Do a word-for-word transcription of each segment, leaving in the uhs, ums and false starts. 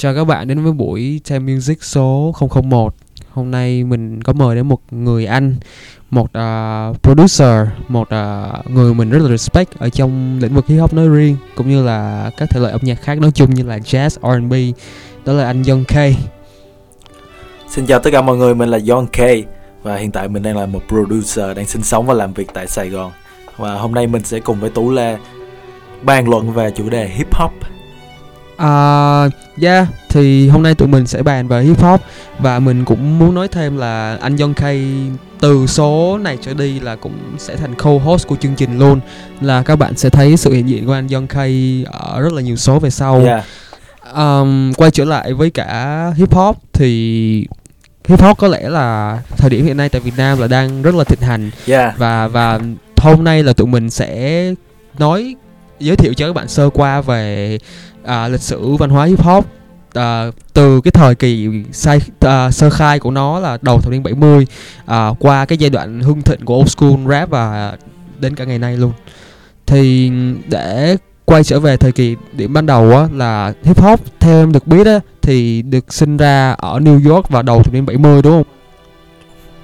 Chào các bạn đến với buổi Time Music số không không một. Hôm nay mình có mời đến một người anh, một uh, producer, một uh, người mình rất là respect ở trong lĩnh vực hip hop nói riêng, cũng như là các thể loại âm nhạc khác nói chung như là jazz, R and B. Đó là anh Young K. Xin chào tất cả mọi người, mình là Young K. Và hiện tại mình đang là một producer đang sinh sống và làm việc tại Sài Gòn. Và hôm nay mình sẽ cùng với Tú Lê bàn luận về chủ đề hip hop. Uh, yeah, thì hôm nay tụi mình sẽ bàn về hip hop. Và mình cũng muốn nói thêm là anh Young K từ số này trở đi là cũng sẽ thành co-host của chương trình luôn. Là các bạn sẽ thấy sự hiện diện của anh Young K ở rất là nhiều số về sau. yeah. um, Quay trở lại với cả hip hop thì hip hop có lẽ là thời điểm hiện nay tại Việt Nam là đang rất là thịnh hành. yeah. Và và hôm nay là tụi mình sẽ nói giới thiệu cho các bạn sơ qua về à, lịch sử văn hóa hip hop à, từ cái thời kỳ sai, à, sơ khai của nó là đầu thập niên bảy mươi à, qua cái giai đoạn hưng thịnh của old school rap và đến cả ngày nay luôn. Thì để quay trở về thời kỳ điểm ban đầu á, là hip hop theo em được biết á, thì được sinh ra ở New York vào đầu thập niên bảy mươi, đúng không?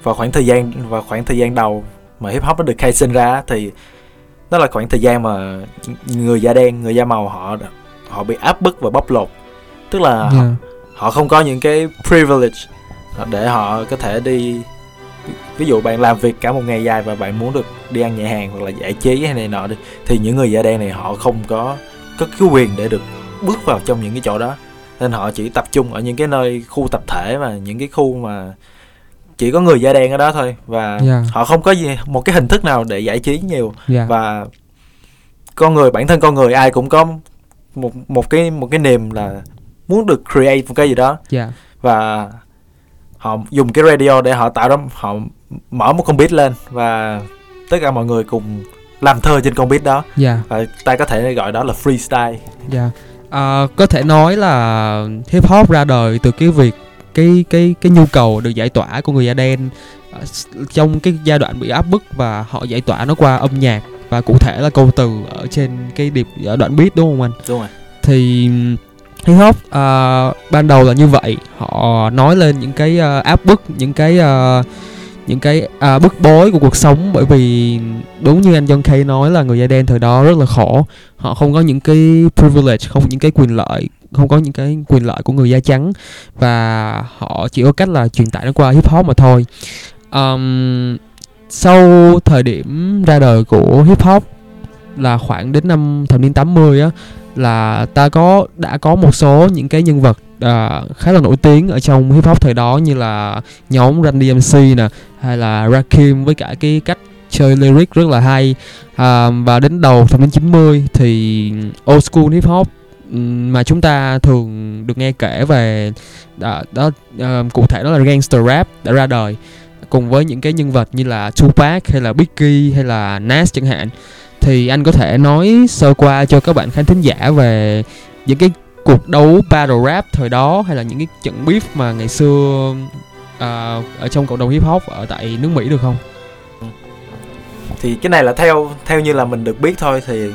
Vào khoảng thời gian vào khoảng thời gian đầu mà hip hop nó được khai sinh ra thì đó là khoảng thời gian mà người da đen, người da màu họ họ bị áp bức và bóc lột, tức là yeah. họ, họ không có những cái privilege để họ có thể đi, ví dụ bạn làm việc cả một ngày dài và bạn muốn được đi ăn nhà hàng hoặc là giải trí hay này nọ đi, thì những người da đen này họ không có có cái quyền để được bước vào trong những cái chỗ đó, nên họ chỉ tập trung ở những cái nơi khu tập thể và những cái khu mà chỉ có người da đen ở đó thôi, và yeah. họ không có gì, một cái hình thức nào để giải trí nhiều. yeah. Và con người, bản thân con người ai cũng có một một cái một cái niềm là muốn được create một cái gì đó, yeah. và họ dùng cái radio để họ tạo ra, họ mở một con beat lên và tất cả mọi người cùng làm thơ trên con beat đó, yeah. và ta có thể gọi đó là freestyle. yeah. À, có thể nói là hip hop ra đời từ cái việc cái cái cái nhu cầu được giải tỏa của người da đen trong cái giai đoạn bị áp bức, và họ giải tỏa nó qua âm nhạc và cụ thể là câu từ ở trên cái điệp ở đoạn beat, đúng không anh? Đúng rồi. Thì hip hop uh, ban đầu là như vậy, họ nói lên những cái uh, áp bức, những cái uh, những cái uh, bức bối của cuộc sống, bởi vì đúng như anh Young K nói là người da đen thời đó rất là khổ, họ không có những cái privilege, không những cái quyền lợi, không có những cái quyền lợi của người da trắng, và họ chỉ có cách là truyền tải nó qua hip hop mà thôi. Um, sau thời điểm ra đời của hip hop là khoảng đến năm thập niên tám mươi á, là ta có đã có một số những cái nhân vật uh, khá là nổi tiếng ở trong hip hop thời đó, như là nhóm Run D M C nè, hay là Rakim với cả cái cách chơi lyric rất là hay. Uh, và đến đầu thập niên chín mươi thì old school hip hop mà chúng ta thường được nghe kể về đó, đó uh, cụ thể đó là gangster rap đã ra đời cùng với những cái nhân vật như là Tupac hay là Biggie hay là Nas chẳng hạn. Thì anh có thể nói sơ qua cho các bạn khán thính giả về những cái cuộc đấu battle rap thời đó, hay là những cái trận beef mà ngày xưa uh, ở trong cộng đồng hip hop ở tại nước Mỹ được không? Thì cái này là theo theo như là mình được biết thôi, thì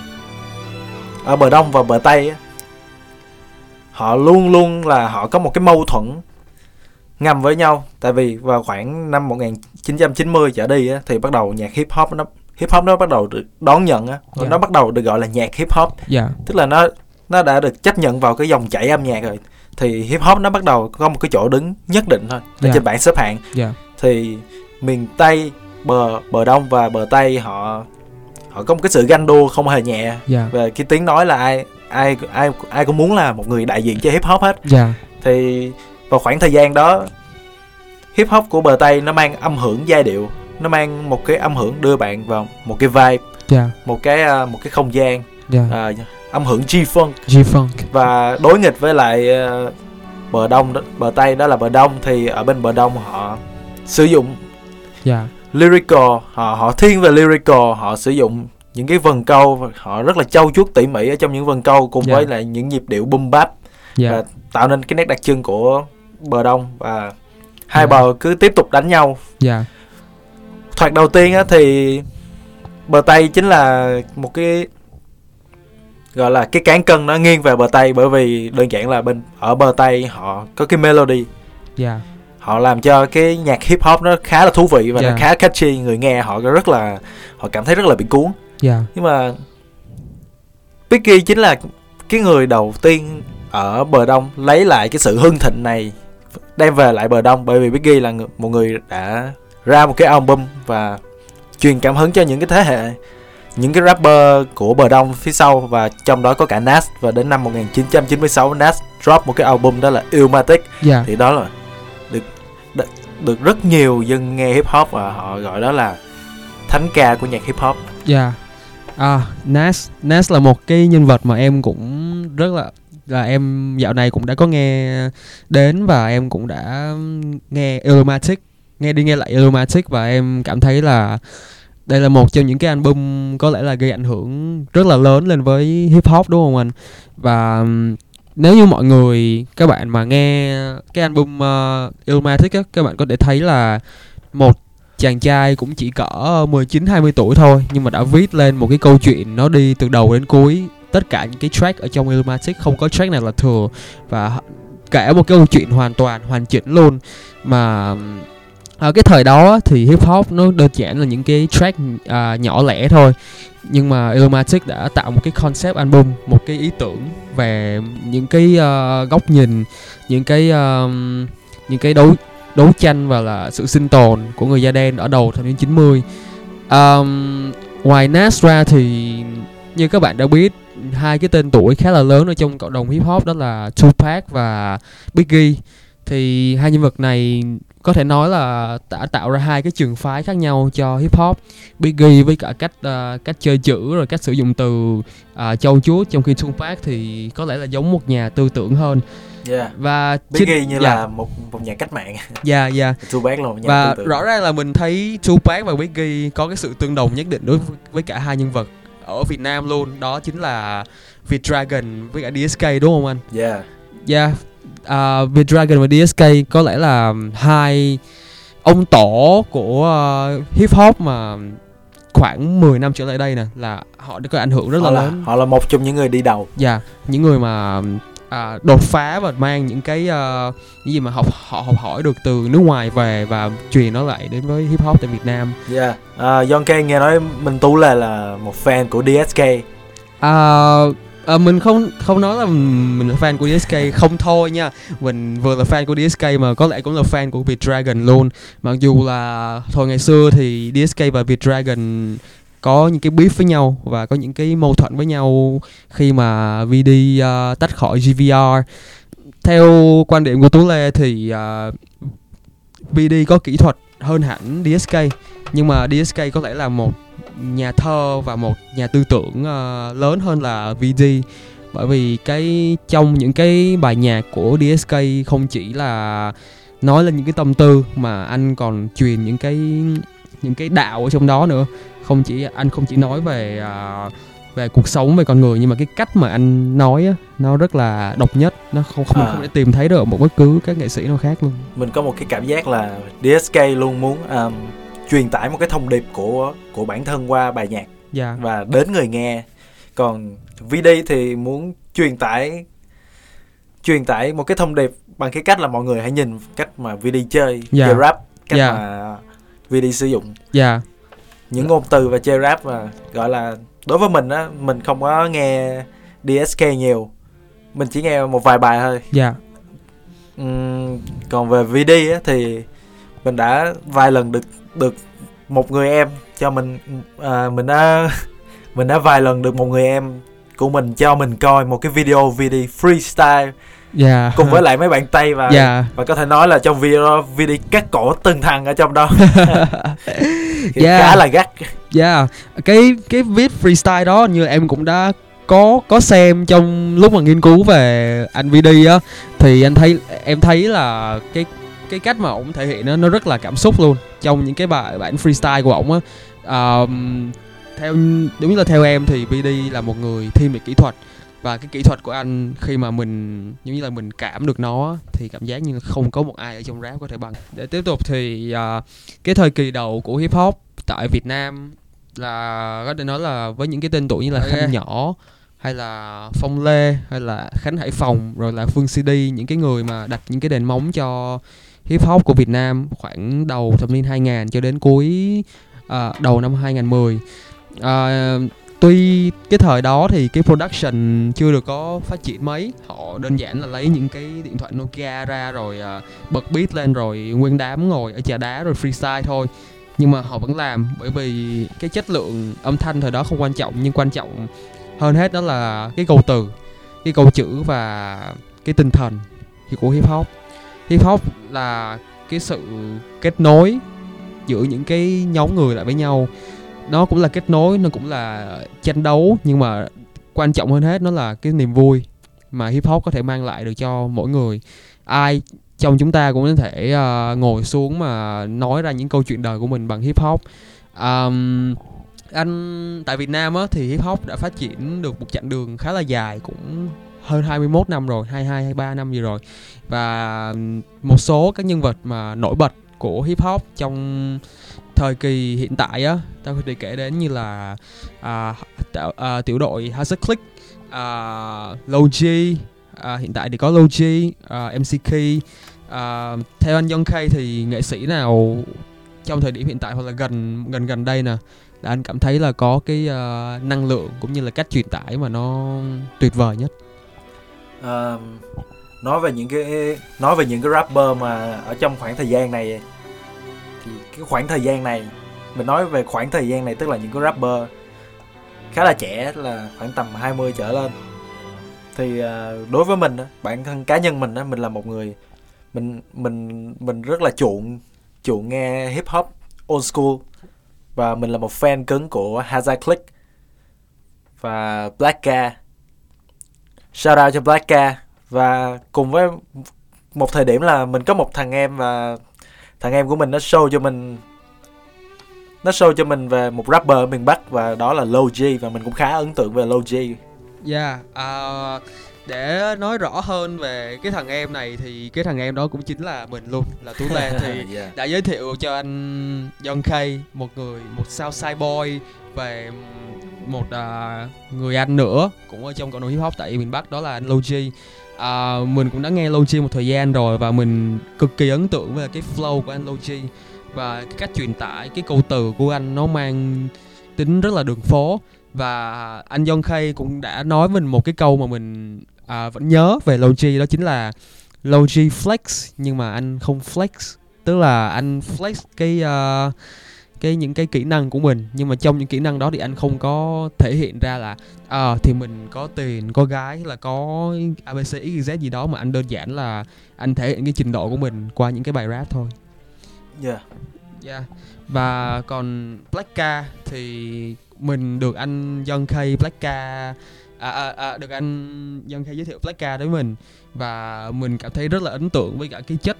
ở bờ Đông và bờ Tây họ luôn luôn là họ có một cái mâu thuẫn ngầm với nhau, tại vì vào khoảng năm một nghìn chín trăm chín mươi trở đi á, thì bắt đầu nhạc hip hop nó hip hop nó bắt đầu được đón nhận á, yeah. nó bắt đầu được gọi là nhạc hip hop, yeah. tức là nó nó đã được chấp nhận vào cái dòng chảy âm nhạc rồi, thì hip hop nó bắt đầu có một cái chỗ đứng nhất định thôi ở yeah. trên bảng xếp hạng. yeah. Thì miền Tây, bờ bờ Đông và bờ Tây họ họ có một cái sự ganh đua không hề nhẹ yeah. về cái tiếng nói, là ai ai ai ai cũng muốn là một người đại diện cho hip hop hết. yeah. Thì vào khoảng thời gian đó, hip hop của bờ Tây nó mang âm hưởng giai điệu, nó mang một cái âm hưởng đưa bạn vào một cái vibe, yeah. một cái một cái không gian, yeah. à, âm hưởng G-Funk. G-Funk và đối nghịch với lại uh, bờ Đông, bờ Tây đó là bờ Đông, thì ở bên bờ Đông họ sử dụng yeah. lyrical, họ họ thiên về lyrical, họ sử dụng những cái vần câu, họ rất là trau chuốt tỉ mỉ ở trong những vần câu cùng yeah. với lại những nhịp điệu boom bap, yeah. và tạo nên cái nét đặc trưng của bờ Đông, và hai yeah. bờ cứ tiếp tục đánh nhau. yeah. Thoạt đầu tiên á, thì bờ Tây chính là một cái gọi là cái cán cân nó nghiêng về bờ Tây, bởi vì đơn giản là bên ở bờ Tây họ có cái melody, yeah. họ làm cho cái nhạc hip hop nó khá là thú vị và yeah. nó khá catchy, người nghe họ rất là họ cảm thấy rất là bị cuốn. Yeah. Nhưng mà Biggie chính là cái người đầu tiên ở bờ Đông lấy lại cái sự hưng thịnh này, đem về lại bờ Đông, bởi vì Biggie là một người đã ra một cái album và truyền cảm hứng cho những cái thế hệ, những cái rapper của bờ Đông phía sau, và trong đó có cả Nas. Và đến năm một chín chín sáu Nas drop một cái album đó là Illmatic, yeah. thì đó là được, được được rất nhiều dân nghe hip hop và họ gọi đó là thánh ca của nhạc hip hop. Yeah. À, Nas Nas là một cái nhân vật mà em cũng rất là là em dạo này cũng đã có nghe đến, và em cũng đã nghe Illmatic, nghe đi nghe lại Illmatic, và em cảm thấy là đây là một trong những cái album có lẽ là gây ảnh hưởng rất là lớn lên với hip hop, đúng không anh? Và nếu như mọi người, các bạn mà nghe cái album uh, Illmatic á, các bạn có thể thấy là một chàng trai cũng chỉ cỡ mười chín hai mươi tuổi thôi, nhưng mà đã viết lên một cái câu chuyện nó đi từ đầu đến cuối. Tất cả những cái track ở trong Illmatic không có track nào là thừa, và kể một cái câu chuyện hoàn toàn hoàn chỉnh luôn. Mà ở cái thời đó thì hip hop nó đơn giản là những cái track à, nhỏ lẻ thôi, nhưng mà Illmatic đã tạo một cái concept album, một cái ý tưởng về những cái uh, góc nhìn, những cái uh, những cái đấu đấu tranh và là sự sinh tồn của người da đen ở đầu thập niên chín mươi. Um, ngoài Nas ra thì như các bạn đã biết, hai cái tên tuổi khá là lớn ở trong cộng đồng hip hop đó là Tupac và Biggie. Thì hai nhân vật này có thể nói là đã tạo ra hai cái trường phái khác nhau cho hip hop. Biggie với cả cách uh, cách chơi chữ rồi cách sử dụng từ uh, châu chuốt, trong khi Tupac thì có lẽ là giống một nhà tư tưởng hơn. Yeah. Và Biggie chính, như yeah. là một một nhà cách mạng. Dạ yeah, dạ. Yeah. Tupac là một nhà và tư tưởng. Và rõ ràng là mình thấy Tupac và Biggie có cái sự tương đồng nhất định đối với cả hai nhân vật ở Việt Nam luôn, đó chính là V Dragon với cả đê ét ca, đúng không anh? Dạ. Yeah. Dạ. Yeah. Uh, V Dragon và đê ét ca có lẽ là hai ông tổ của uh, hip hop mà khoảng mười năm trở lại đây nè, là họ đã có ảnh hưởng rất họ là lớn. Họ là một trong những người đi đầu. Dạ, yeah, những người mà uh, đột phá và mang những cái uh, những gì mà học họ học hỏi được từ nước ngoài về và truyền nó lại đến với hip hop tại Việt Nam. Dạ, yeah. uh, Young K nghe nói mình Tú Lê là một fan của đê ét ca. Uh, À, mình không không nói là mình là fan của đê ét ca không thôi nha. Mình vừa là fan của đê ét ca mà có lẽ cũng là fan của Beat Dragon luôn. Mặc dù là hồi ngày xưa thì đê ét ca và Beat Dragon có những cái beef với nhau và có những cái mâu thuẫn với nhau khi mà vê đê uh, tách khỏi giê vê rờ. Theo quan điểm của Tú Lê thì uh, vê đê có kỹ thuật hơn hẳn đê ét ca, nhưng mà đê ét ca có lẽ là một nhà thơ và một nhà tư tưởng uh, lớn hơn là vê đê, bởi vì cái trong những cái bài nhạc của đê ét ca không chỉ là nói lên những cái tâm tư mà anh còn truyền những cái những cái đạo ở trong đó nữa. Không chỉ anh không chỉ nói về uh, về cuộc sống, về con người, nhưng mà cái cách mà anh nói á, nó rất là độc nhất, nó không không, à. Mình không thể tìm thấy được ở một bất cứ các nghệ sĩ nào khác luôn. Mình có một cái cảm giác là đê ét ca luôn muốn um... truyền tải một cái thông điệp của của bản thân qua bài nhạc, yeah. và đến người nghe. Còn vê đê thì muốn truyền tải truyền tải một cái thông điệp bằng cái cách là mọi người hãy nhìn cách mà vê đê chơi, yeah. chơi rap, cách yeah. mà vê đê sử dụng yeah. những ngôn từ và chơi rap. Mà gọi là đối với mình á, mình không có nghe đê ét ca nhiều, mình chỉ nghe một vài bài thôi. Yeah. Uhm, còn về vê đê á, thì mình đã vài lần được được một người em cho mình à, mình đã mình đã vài lần được một người em của mình cho mình coi một cái video vê đê freestyle, yeah. cùng với lại mấy bạn Tây, và yeah. và có thể nói là trong video vê đê cắt cổ từng thằng ở trong đó. yeah. Khá là gắt. Yeah. Cái cái viết freestyle đó như em cũng đã có có xem trong lúc mà nghiên cứu về anh vê đê á, thì anh thấy em thấy là cái cái cách mà ổng thể hiện nó nó rất là cảm xúc luôn trong những cái bài bản freestyle của ổng á. Um, theo đúng là theo em thì vê đê là một người thiên về kỹ thuật, và cái kỹ thuật của anh khi mà mình giống như là mình cảm được nó thì cảm giác như là không có một ai ở trong rap có thể bằng. Để tiếp tục thì uh, cái thời kỳ đầu của hip hop tại Việt Nam là có thể nói là với những cái tên tuổi như là Khánh Nhỏ, hay là Phong Lê, hay là Khánh Hải Phòng, rồi là Phương xê đê, những cái người mà đặt những cái đèn móng cho hip hop của Việt Nam khoảng đầu thập niên hai nghìn cho đến cuối à, đầu năm hai nghìn mười. À, tuy cái thời đó thì cái production chưa được có phát triển mấy, họ đơn giản là lấy những cái điện thoại Nokia ra rồi à, bật beat lên rồi nguyên đám ngồi ở trà đá rồi freestyle thôi. Nhưng mà họ vẫn làm, bởi vì cái chất lượng âm thanh thời đó không quan trọng, nhưng quan trọng hơn hết đó là cái câu từ, cái câu chữ và cái tinh thần của hip hop. Hip hop là cái sự kết nối giữa những cái nhóm người lại với nhau. Nó cũng là kết nối, nó cũng là tranh đấu, nhưng mà quan trọng hơn hết nó là cái niềm vui mà hip hop có thể mang lại được cho mỗi người. Ai trong chúng ta cũng có thể uh, ngồi xuống mà nói ra những câu chuyện đời của mình bằng hip hop. um, Anh tại Việt Nam á, thì hip hop đã phát triển được một chặng đường khá là dài, cũng hơn hai mươi mốt năm rồi, hai mươi hai, hai mươi ba năm gì rồi. Và một số các nhân vật mà nổi bật của hip hop trong thời kỳ hiện tại á, tao có thể kể đến như là à, t- à, tiểu đội Hasaclick, à, Logi, à, hiện tại thì có Logi, à, em xê ca. À, theo anh Young K thì nghệ sĩ nào trong thời điểm hiện tại hoặc là gần gần gần đây nè, là anh cảm thấy là có cái uh, năng lượng cũng như là cách truyền tải mà nó tuyệt vời nhất? À, nói về những cái nói về những cái rapper mà ở trong khoảng thời gian này, thì cái khoảng thời gian này mình nói về khoảng thời gian này tức là những cái rapper khá là trẻ, là khoảng tầm hai mươi trở lên, thì uh, đối với mình đó, bản thân cá nhân mình đó, mình là một người mình mình mình rất là chuộng chuộng nghe hip hop old school, và mình là một fan cứng của Hasaclick và Blacka. Shout out cho Blacka. Và cùng với một thời điểm là mình có một thằng em, và thằng em của mình nó show cho mình nó show cho mình về một rapper ở miền Bắc, và đó là Logi, và mình cũng khá ấn tượng về Logi. Yeah, uh, để nói rõ hơn về cái thằng em này thì cái thằng em đó cũng chính là mình luôn, là Tú Lê. Thì yeah, đã giới thiệu cho anh Young K, một người, một Southside boy, về một uh, người anh nữa cũng ở trong cộng đồng hip hop tại miền Bắc, đó là anh Logi. Uh, mình cũng đã nghe Logi một thời gian rồi và mình cực kỳ ấn tượng với cái flow của anh Logi và cái cách truyền tải, cái câu từ của anh nó mang tính rất là đường phố. Và anh Young K cũng đã nói mình một cái câu mà mình à, vẫn nhớ về Logi, đó chính là Logi flex nhưng mà anh không flex, tức là anh flex cái uh, cái những cái kỹ năng của mình, nhưng mà trong những kỹ năng đó thì anh không có thể hiện ra là à, thì mình có tiền, có gái hay là có a bê xê ích i dét gì đó, mà anh đơn giản là anh thể hiện cái trình độ của mình qua những cái bài rap thôi. Yeah. Yeah. Và còn Blacka thì mình được anh Young K Blacka à, à, à, được anh Young K giới thiệu Blacka đối với mình, và mình cảm thấy rất là ấn tượng với cả cái chất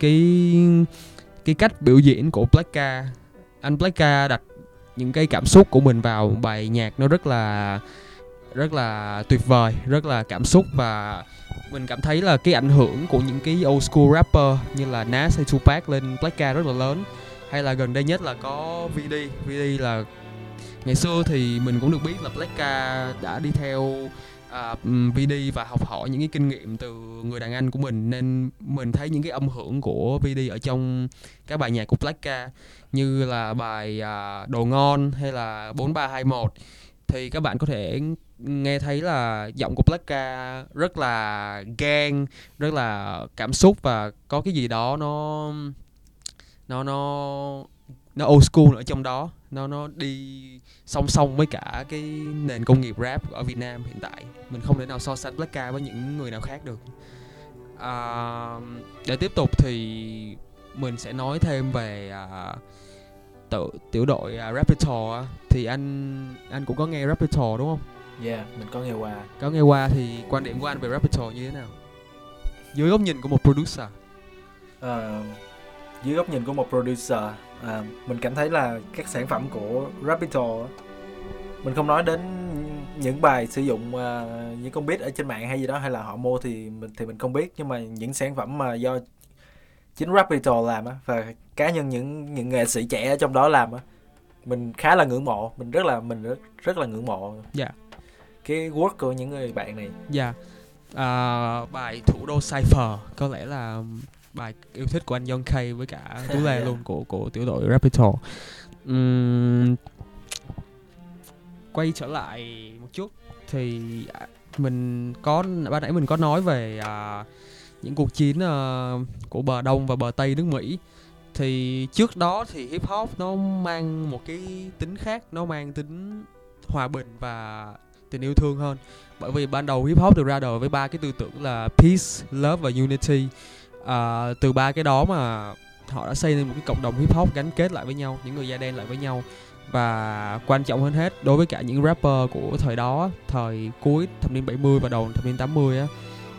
cái cái cách biểu diễn của Blacka. Anh Blacka đặt những cái cảm xúc của mình vào bài nhạc, nó rất là rất là tuyệt vời, rất là cảm xúc. Và mình cảm thấy là cái ảnh hưởng của những cái old school rapper như là Nas hay Tupac lên Blacka rất là lớn. Hay là gần đây nhất là có vê đê. vê đê là ngày xưa thì mình cũng được biết là Blacka đã đi theo uh, vê đê và học hỏi những cái kinh nghiệm từ người đàn anh của mình, nên mình thấy những cái âm hưởng của vê đê ở trong các bài nhạc của Blacka, như là bài uh, Đồ Ngon hay là bốn ba hai một, thì các bạn có thể nghe thấy là giọng của Blacka rất là gang, rất là cảm xúc và có cái gì đó nó nó nó nó old school ở trong đó, nó nó đi song song với cả cái nền công nghiệp rap ở Việt Nam hiện tại. Mình không thể nào so sánh Blacka với những người nào khác được. À, để tiếp tục thì mình sẽ nói thêm về à, tự, tiểu đội à, Rapital. Thì anh anh cũng có nghe Rapital đúng không? Yeah, mình có nghe qua. Có nghe qua thì quan điểm của anh về Rapital như thế nào? Dưới góc nhìn của một producer. Ờ... Uh... Dưới góc nhìn của một producer, à, mình cảm thấy là các sản phẩm của Rapital, mình không nói đến những bài sử dụng uh, những con beat ở trên mạng hay gì đó, hay là họ mua thì mình thì mình không biết, nhưng mà những sản phẩm mà do chính Rapital làm á, và cá nhân những những nghệ sĩ trẻ ở trong đó làm á, mình khá là ngưỡng mộ, mình rất là mình rất, rất là ngưỡng mộ. Dạ. Yeah. cái work của những người bạn này. Dạ yeah. À, bài Thủ Đô Cypher có lẽ là bài yêu thích của anh Young K với cả Tú Lê luôn, của của tiểu đội Rapital. Uhm, quay trở lại một chút thì mình có ban nãy mình có nói về à, những cuộc chiến à, của bờ Đông và bờ Tây nước Mỹ. Thì trước đó thì hip hop nó mang một cái tính khác, nó mang tính hòa bình và tình yêu thương hơn. Bởi vì ban đầu hip hop được ra đời với ba cái tư tưởng là peace, love và unity. À, từ ba cái đó mà họ đã xây nên một cái cộng đồng hip hop gắn kết lại với nhau, những người da đen lại với nhau. Và quan trọng hơn hết, đối với cả những rapper của thời đó, thời cuối thập niên bảy mươi và đầu thập niên tám mươi á,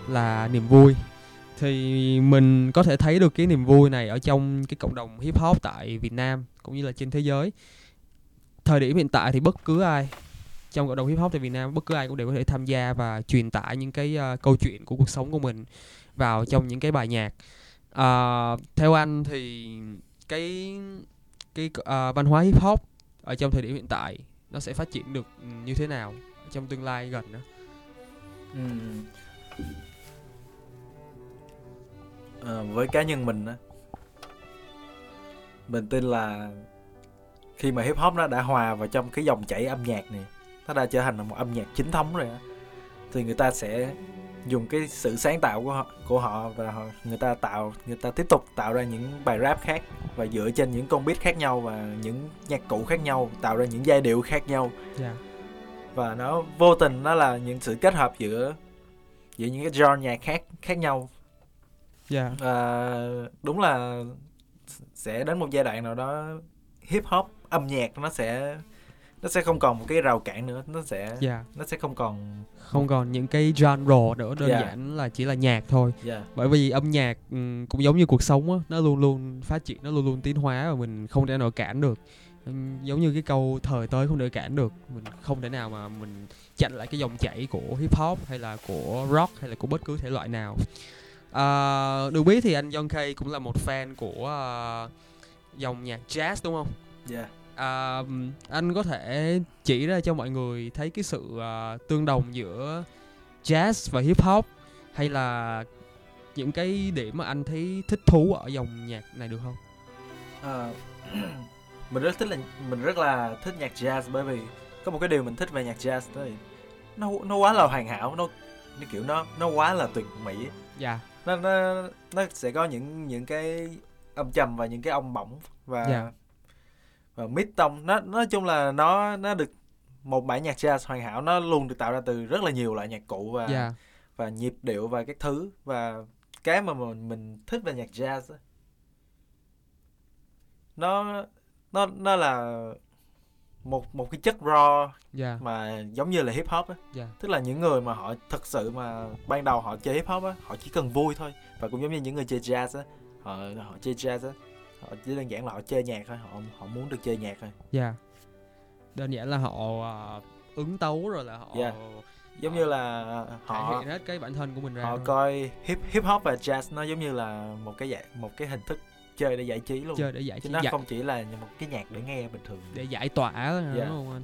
là niềm vui. Thì mình có thể thấy được cái niềm vui này ở trong cái cộng đồng hip hop tại Việt Nam cũng như là trên thế giới. Thời điểm hiện tại thì bất cứ ai trong cộng đồng hip hop tại Việt Nam, bất cứ ai cũng đều có thể tham gia và truyền tải những cái uh, câu chuyện của cuộc sống của mình vào trong những cái bài nhạc. Uh, theo anh thì cái cái uh, văn hóa hip hop ở trong thời điểm hiện tại nó sẽ phát triển được như thế nào trong tương lai gần đó? Ừ. À, với cá nhân mình á, mình tin là khi mà hip hop nó đã hòa vào trong cái dòng chảy âm nhạc này, nó đã trở thành một âm nhạc chính thống rồi á, thì người ta sẽ dùng cái sự sáng tạo của họ, của họ và họ, người ta tạo người ta tiếp tục tạo ra những bài rap khác, và dựa trên những con beat khác nhau và những nhạc cụ khác nhau tạo ra những giai điệu khác nhau. Yeah. Và nó vô tình nó là những sự kết hợp giữa giữa những cái genre nhạc khác khác nhau. Yeah. À, đúng là sẽ đến một giai đoạn nào đó hip hop âm nhạc nó sẽ nó sẽ không còn một cái rào cản nữa, nó sẽ yeah. nó sẽ không còn không còn những cái genre nữa, đơn yeah. giản là chỉ là nhạc thôi. Yeah. Bởi vì âm nhạc cũng giống như cuộc sống á, nó luôn luôn phát triển, nó luôn luôn tiến hóa và mình không thể nào cản được. Giống như cái câu thời tới không thể cản được, mình không thể nào mà mình chặn lại cái dòng chảy của hip hop hay là của rock hay là của bất cứ thể loại nào. Uh, được biết thì anh Young K cũng là một fan của uh, dòng nhạc jazz đúng không? Yeah. Uh, anh có thể chỉ ra cho mọi người thấy cái sự uh, tương đồng giữa jazz và hip hop, hay là những cái điểm mà anh thấy thích thú ở dòng nhạc này được không? Uh, mình rất thích là mình rất là thích nhạc jazz, bởi vì có một cái điều mình thích về nhạc jazz đó, nó nó quá là hoàn hảo, nó nó kiểu nó nó quá là tuyệt mỹ. Yeah. Nó, nó nó sẽ có những những cái âm trầm và những cái ông bổng và yeah. và mid tông, nó nói chung là nó nó được một bản nhạc jazz hoàn hảo, nó luôn được tạo ra từ rất là nhiều loại nhạc cụ và yeah. và nhịp điệu và các thứ, và cái mà mình, mình thích về nhạc jazz đó, nó nó nó là một một cái chất raw yeah. mà giống như là hip hop á, yeah. tức là những người mà họ thật sự mà ban đầu họ chơi hip hop á, họ chỉ cần vui thôi, và cũng giống như những người chơi jazz á, họ họ chơi jazz á, họ chỉ đơn giản là họ chơi nhạc thôi, họ họ muốn được chơi nhạc thôi. Dạ. Yeah. Đơn giản là họ uh, ứng tấu rồi là họ yeah. giống họ, như là họ thể hiện hết cái bản thân của mình ra. Họ luôn. Coi hip hip hop và jazz nó giống như là một cái dạng một cái hình thức chơi để giải trí luôn, chơi để giải trí, nó giải... không chỉ là một cái nhạc để nghe bình thường, để giải tỏa đó, yeah. đúng không anh?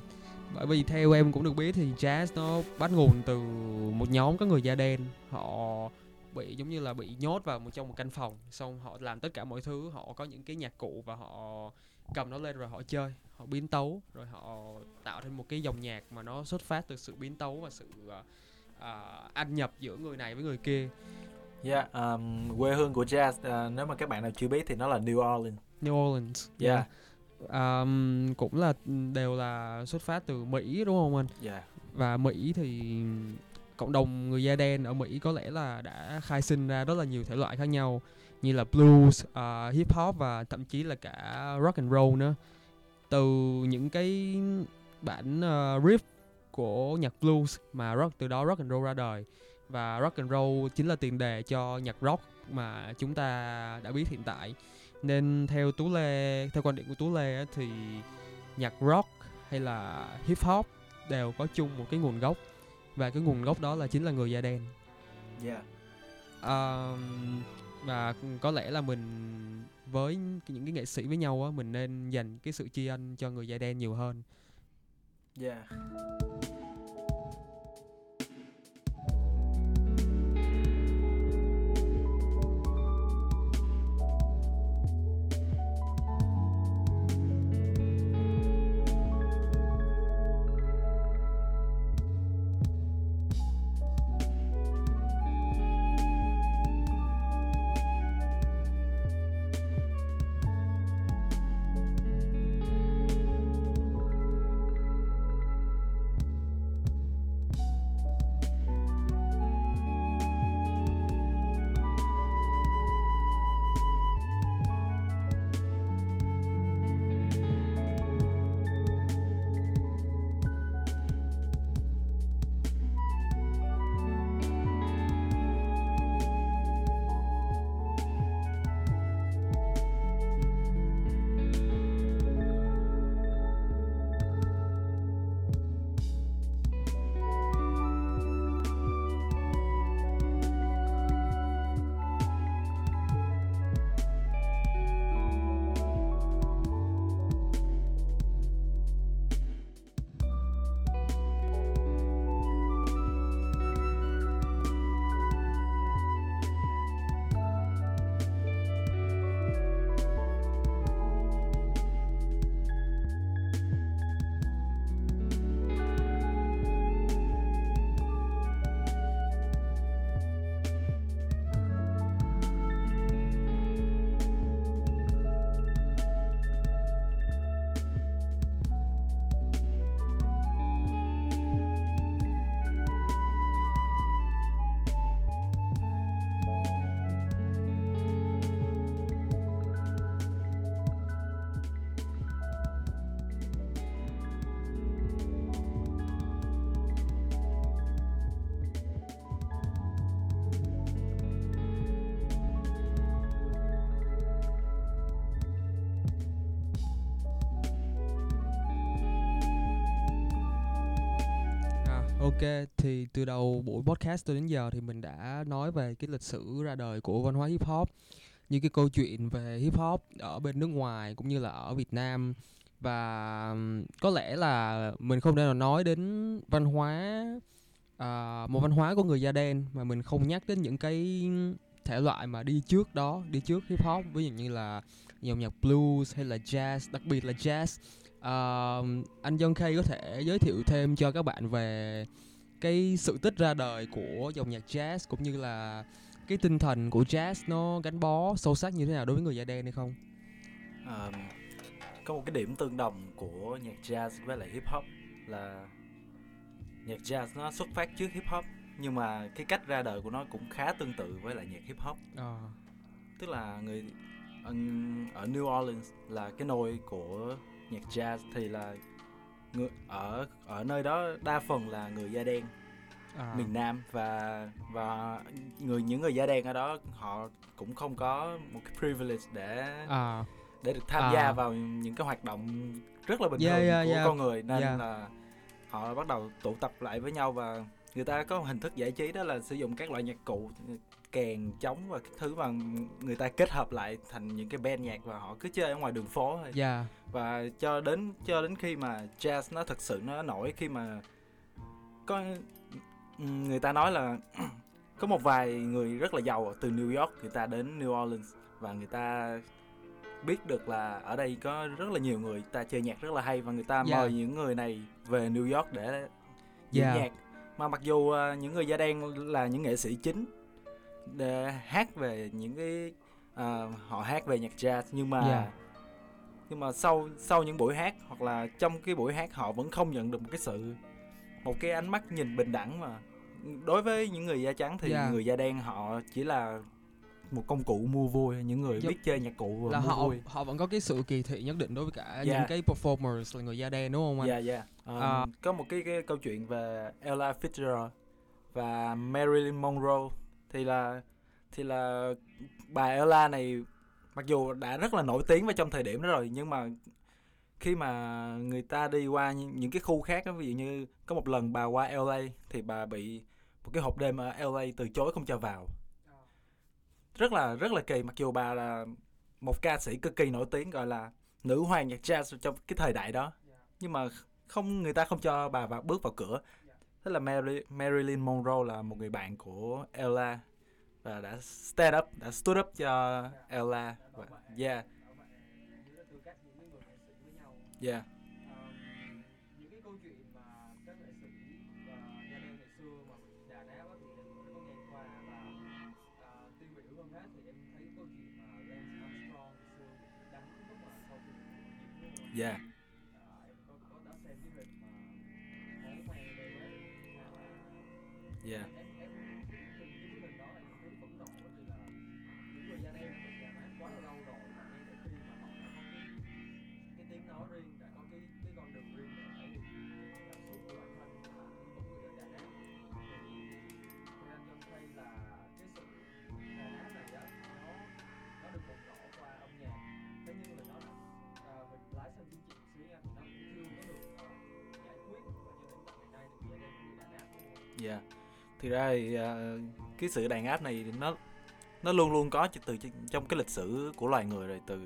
Bởi vì theo em cũng được biết thì jazz nó bắt nguồn từ một nhóm các người da đen, họ bị giống như là bị nhốt vào một trong một căn phòng, xong họ làm tất cả mọi thứ, họ có những cái nhạc cụ và họ cầm nó lên rồi họ chơi, họ biến tấu, rồi họ tạo thành một cái dòng nhạc mà nó xuất phát từ sự biến tấu và sự uh, ăn nhập giữa người này với người kia. Yeah, um, quê hương của jazz, uh, nếu mà các bạn nào chưa biết thì nó là New Orleans. New Orleans. Yeah. yeah. Um, cũng là đều là xuất phát từ Mỹ đúng không anh? Yeah. Và Mỹ thì cộng đồng người da đen ở Mỹ có lẽ là đã khai sinh ra rất là nhiều thể loại khác nhau, như là blues, uh, hip hop và thậm chí là cả rock and roll nữa. Từ những cái bản uh, riff của nhạc blues mà rock, từ đó rock and roll ra đời. Và rock and roll chính là tiền đề cho nhạc rock mà chúng ta đã biết hiện tại. Nên theo Tú Lê, theo quan điểm của Tú Lê thì nhạc rock hay là hip hop đều có chung một cái nguồn gốc, và cái nguồn gốc đó là chính là người da đen. Yeah. Uh, và có lẽ là mình với những cái nghệ sĩ với nhau á, mình nên dành cái sự tri ân cho người da đen nhiều hơn. Yeah. Ok, thì từ đầu buổi podcast tới đến giờ thì mình đã nói về cái lịch sử ra đời của văn hóa hip hop, như cái câu chuyện về hip hop ở bên nước ngoài cũng như là ở Việt Nam. Và có lẽ là mình không thể nào nói đến văn hóa, à, một văn hóa của người da đen mà mình không nhắc đến những cái thể loại mà đi trước đó, đi trước hip hop, ví dụ như là dòng nhạc blues hay là jazz, đặc biệt là jazz. Uh, anh Young K có thể giới thiệu thêm cho các bạn về cái sự tích ra đời của dòng nhạc jazz cũng như là cái tinh thần của jazz nó gắn bó sâu sắc như thế nào đối với người da đen hay không? À, có một cái điểm tương đồng của nhạc jazz với lại hip hop là nhạc jazz nó xuất phát trước hip hop, nhưng mà cái cách ra đời của nó cũng khá tương tự với lại nhạc hip hop. À. Tức là người ở New Orleans là cái nôi của nhạc jazz, thì là người ở ở nơi đó đa phần là người da đen à. miền Nam, và và người những người da đen ở đó họ cũng không có một cái privilege để à. để được tham à. gia vào những cái hoạt động rất là bình yeah, thường yeah, của yeah. con người, nên yeah. là họ bắt đầu tụ tập lại với nhau, và người ta có một hình thức giải trí đó là sử dụng các loại nhạc cụ, kèn, trống và các thứ mà người ta kết hợp lại thành những cái band nhạc, và họ cứ chơi ở ngoài đường phố thôi. Yeah. Và cho đến cho đến khi mà jazz nó thật sự nó nổi, khi mà có người ta nói là có một vài người rất là giàu từ New York người ta đến New Orleans, và người ta biết được là ở đây có rất là nhiều người ta chơi nhạc rất là hay, và người ta yeah. mời những người này về New York để diễn yeah. nhạc. Mà mặc dù những người da đen là những nghệ sĩ chính để hát về những cái uh, họ hát về nhạc jazz, nhưng mà yeah. nhưng mà sau sau những buổi hát hoặc là trong cái buổi hát họ vẫn không nhận được một cái sự một cái ánh mắt nhìn bình đẳng. Mà đối với những người da trắng thì yeah. người da đen họ chỉ là một công cụ mua vui, những người Dụ, biết chơi nhạc cụ là mua họ vui. Họ vẫn có cái sự kỳ thị nhất định đối với cả yeah. những cái performers là người da đen, đúng không anh? Dạ yeah, dạ. Yeah. Um, uh, có một cái, cái câu chuyện về Ella Fitzgerald và Marilyn Monroe. Thì là thì là bà Ella này mặc dù đã rất là nổi tiếng vào trong thời điểm đó rồi, nhưng mà khi mà người ta đi qua những cái khu khác đó, ví dụ như có một lần bà qua lờ a thì bà bị một cái hộp đêm ở lờ a từ chối không cho vào. Rất là rất là kỳ, mặc dù bà là một ca sĩ cực kỳ nổi tiếng, gọi là nữ hoàng nhạc jazz trong cái thời đại đó, nhưng mà không người ta không cho bà vào, bước vào cửa. Tức là Mary, Marilyn Monroe là một người bạn của Ella và đã stand up, đã stood up cho Ella. Và, yeah. Yeah. Những cái câu chuyện mà các nghệ sĩ và da đen ngày xưa mà mình đã đáp thì em cũng có nghe qua, và tiêu biểu hơn hết thì em thấy câu chuyện mà Lance Armstrong ngày xưa đánh lúc mà sau khi mình diễn. Yeah. Yeah. Yeah. Thì ra thì, uh, cái sự đàn áp này nó nó luôn luôn có từ trong cái lịch sử của loài người rồi, từ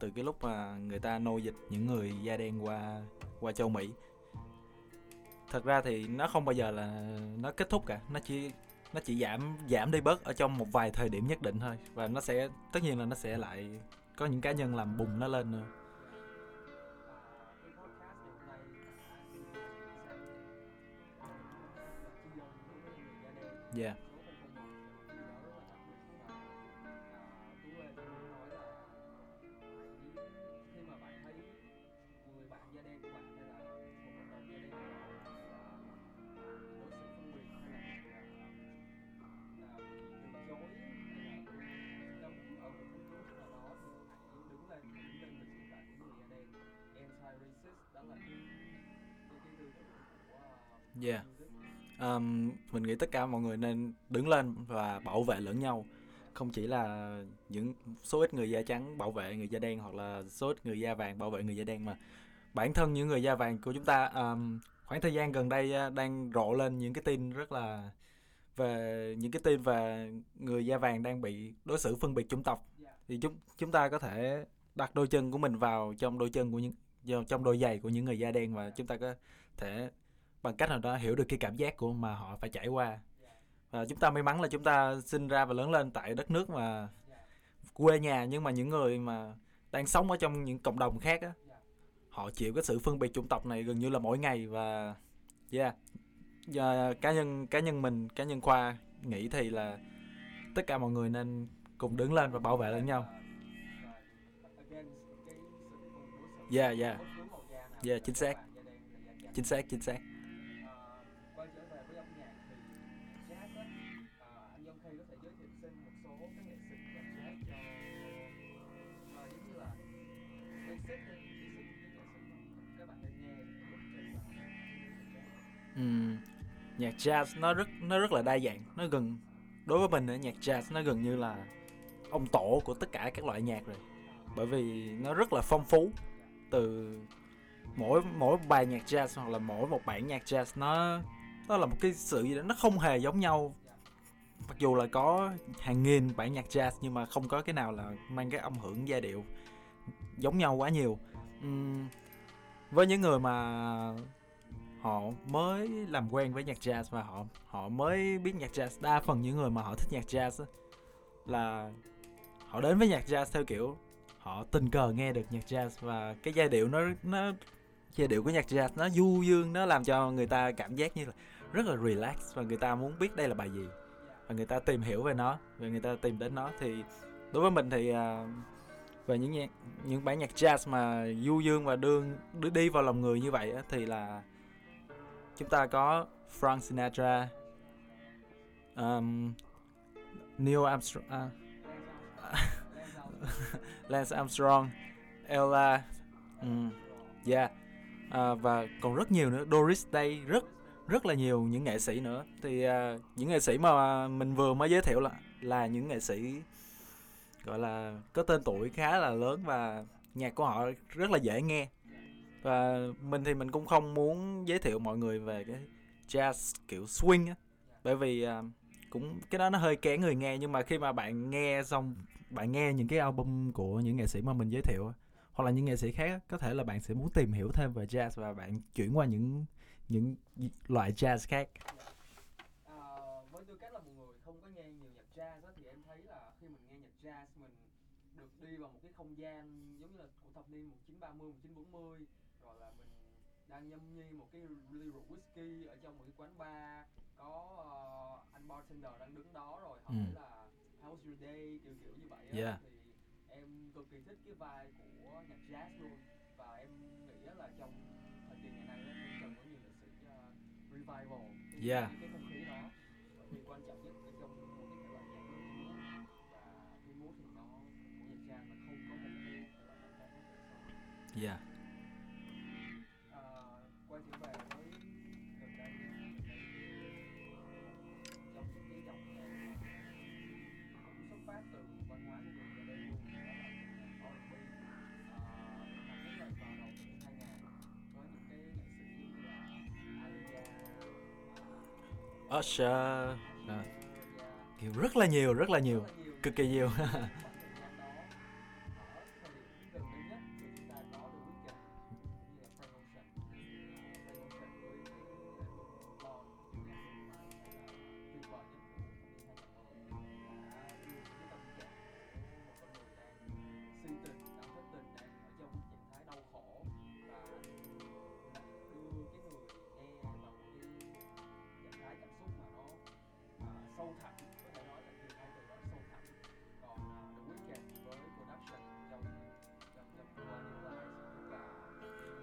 từ cái lúc mà người ta nô dịch những người da đen qua qua châu Mỹ. Thật ra thì nó không bao giờ là nó kết thúc cả, nó chỉ nó chỉ giảm giảm đi bớt ở trong một vài thời điểm nhất định thôi, và nó sẽ tất nhiên là nó sẽ lại có những cá nhân làm bùng nó lên nữa. Dạ. Yeah. Yeah. Um, mình nghĩ tất cả mọi người nên đứng lên và bảo vệ lẫn nhau, không chỉ là những số ít người da trắng bảo vệ người da đen hoặc là số ít người da vàng bảo vệ người da đen, mà bản thân những người da vàng của chúng ta um, khoảng thời gian gần đây đang rộ lên những cái tin rất là về những cái tin về người da vàng đang bị đối xử phân biệt chủng tộc, thì chúng chúng ta có thể đặt đôi chân của mình vào trong đôi chân của những trong đôi giày của những người da đen, và chúng ta có thể bằng cách nào đó hiểu được cái cảm giác của mà họ phải trải qua. Và chúng ta may mắn là chúng ta sinh ra và lớn lên tại đất nước mà quê nhà, nhưng mà những người mà đang sống ở trong những cộng đồng khác á, họ chịu cái sự phân biệt chủng tộc này gần như là mỗi ngày. Và yeah, và cá nhân cá nhân mình cá nhân Khoa nghĩ thì là tất cả mọi người nên cùng đứng lên và bảo vệ lẫn nhau. Yeah, yeah, yeah, chính xác, chính xác, chính xác. Ừ, nhạc jazz nó rất nó rất là đa dạng, nó gần đối với mình nhạc jazz nó gần như là ông tổ của tất cả các loại nhạc rồi, bởi vì nó rất là phong phú. Từ mỗi mỗi bài nhạc jazz hoặc là mỗi một bản nhạc jazz nó nó là một cái sự gì đó nó không hề giống nhau, mặc dù là có hàng nghìn bản nhạc jazz nhưng mà không có cái nào là mang cái âm hưởng giai điệu giống nhau quá nhiều. Uhm, với những người mà họ mới làm quen với nhạc jazz và họ họ mới biết nhạc jazz, đa phần những người mà họ thích nhạc jazz á, là họ đến với nhạc jazz theo kiểu họ tình cờ nghe được nhạc jazz, và cái giai điệu nó nó giai điệu của nhạc jazz nó du dương, nó làm cho người ta cảm giác như là rất là relax, và người ta muốn biết đây là bài gì và người ta tìm hiểu về nó và người ta tìm đến nó. Thì đối với mình thì uh, về những nhạc, những bản nhạc jazz mà du dương và đương đi vào lòng người như vậy á, thì là chúng ta có Frank Sinatra, um, Neil Armstrong, uh, Lance Armstrong, Ella, um, yeah, uh, và còn rất nhiều nữa, Doris Day, rất rất là nhiều những nghệ sĩ nữa. Thì uh, những nghệ sĩ mà mình vừa mới giới thiệu là là những nghệ sĩ gọi là có tên tuổi khá là lớn và nhạc của họ rất là dễ nghe. Và mình thì mình cũng không muốn giới thiệu mọi người về cái jazz kiểu swing á, bởi vì uh, cũng cái đó nó hơi kén người nghe. Nhưng mà khi mà bạn nghe xong, bạn nghe những cái album của những nghệ sĩ mà mình giới thiệu hoặc là những nghệ sĩ khác, có thể là bạn sẽ muốn tìm hiểu thêm về jazz và bạn chuyển qua những những loại jazz khác. Với tư cách là một người không có nghe nhiều nhạc jazz đó, thì em thấy là khi mình nghe nhạc jazz mình được đi vào một cái không gian giống như là của thập niên một chín ba mươi, một chín bốn mươi, rồi là mình đang nhâm nhi một cái ly rượu whisky ở trong một cái quán bar, có uh, anh bartender đang đứng đó rồi hỏi ừ. là how's your day, kiểu kiểu như vậy. yeah. Thì em cực kỳ thích cái vibe của nhạc jazz luôn, và em nghĩ là trong thời kỳ ngày nay mình cần có nhiều nghệ sĩ uh, revival thì yeah. cái không khí đó, bởi vì quan trọng nhất ở trong một cái loại nhạc đó và cái múa thì nó của nhạc jazz mà không có hình như là yeah. Usher, à, kiểu rất là nhiều, rất là nhiều, cực kỳ nhiều.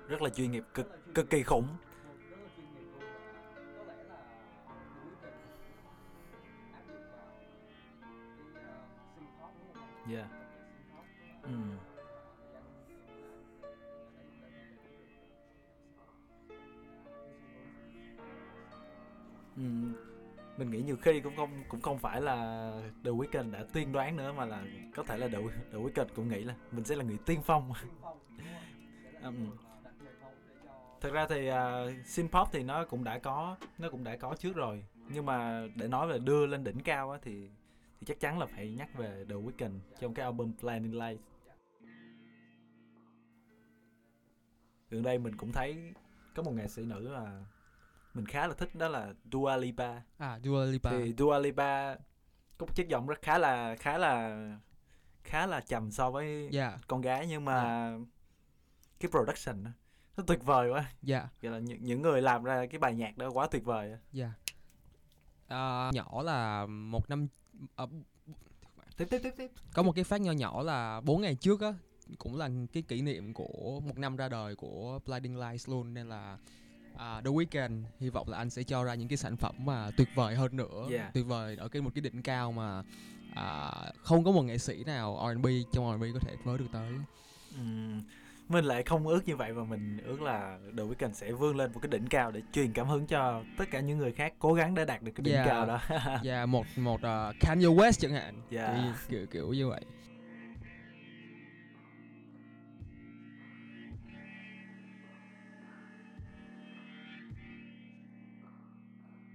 Rất là chuyên nghiệp, cực cực kỳ khủng. Yeah. Mm. Mm. Mình nghĩ nhiều khi cũng không cũng không phải là The Weeknd đã tiên đoán nữa, mà là có thể là The, The Weeknd cũng nghĩ là mình sẽ là người tiên phong. um. Thực ra thì uh, synth-pop thì nó cũng đã có, nó cũng đã có trước rồi. Nhưng mà để nói về đưa lên đỉnh cao á, thì thì chắc chắn là phải nhắc về The Weeknd trong cái album Blinding Lights. Gần đây mình cũng thấy có một nghệ sĩ nữ mà mình khá là thích, đó là Dua Lipa. À, Dua Lipa. Thì Dua Lipa có một chất giọng rất khá là khá là khá là trầm so với yeah. con gái, nhưng mà yeah. cái production đó, nó tuyệt vời quá. Dạ. Vậy là những những người làm ra cái bài nhạc đó quá tuyệt vời. Dạ. À, nhỏ là một năm à, tiếp tiếp tiếp tiếp. Có một cái phát nho nhỏ là bốn ngày trước á, cũng là cái kỷ niệm của một năm ra đời của Blinding Lights luôn, nên là à, The Weeknd hy vọng là anh sẽ cho ra những cái sản phẩm mà tuyệt vời hơn nữa, yeah. tuyệt vời ở cái một cái đỉnh cao mà à, không có một nghệ sĩ nào R and B trong R and B có thể với được tới. Uhm. Mình lại không ước như vậy, và mình ước là The Weeknd sẽ vươn lên một cái đỉnh cao để truyền cảm hứng cho tất cả những người khác cố gắng để đạt được cái đỉnh yeah. cao đó. Dạ, yeah, một một uh, Kanye West chẳng hạn, yeah. kiểu, kiểu kiểu như vậy.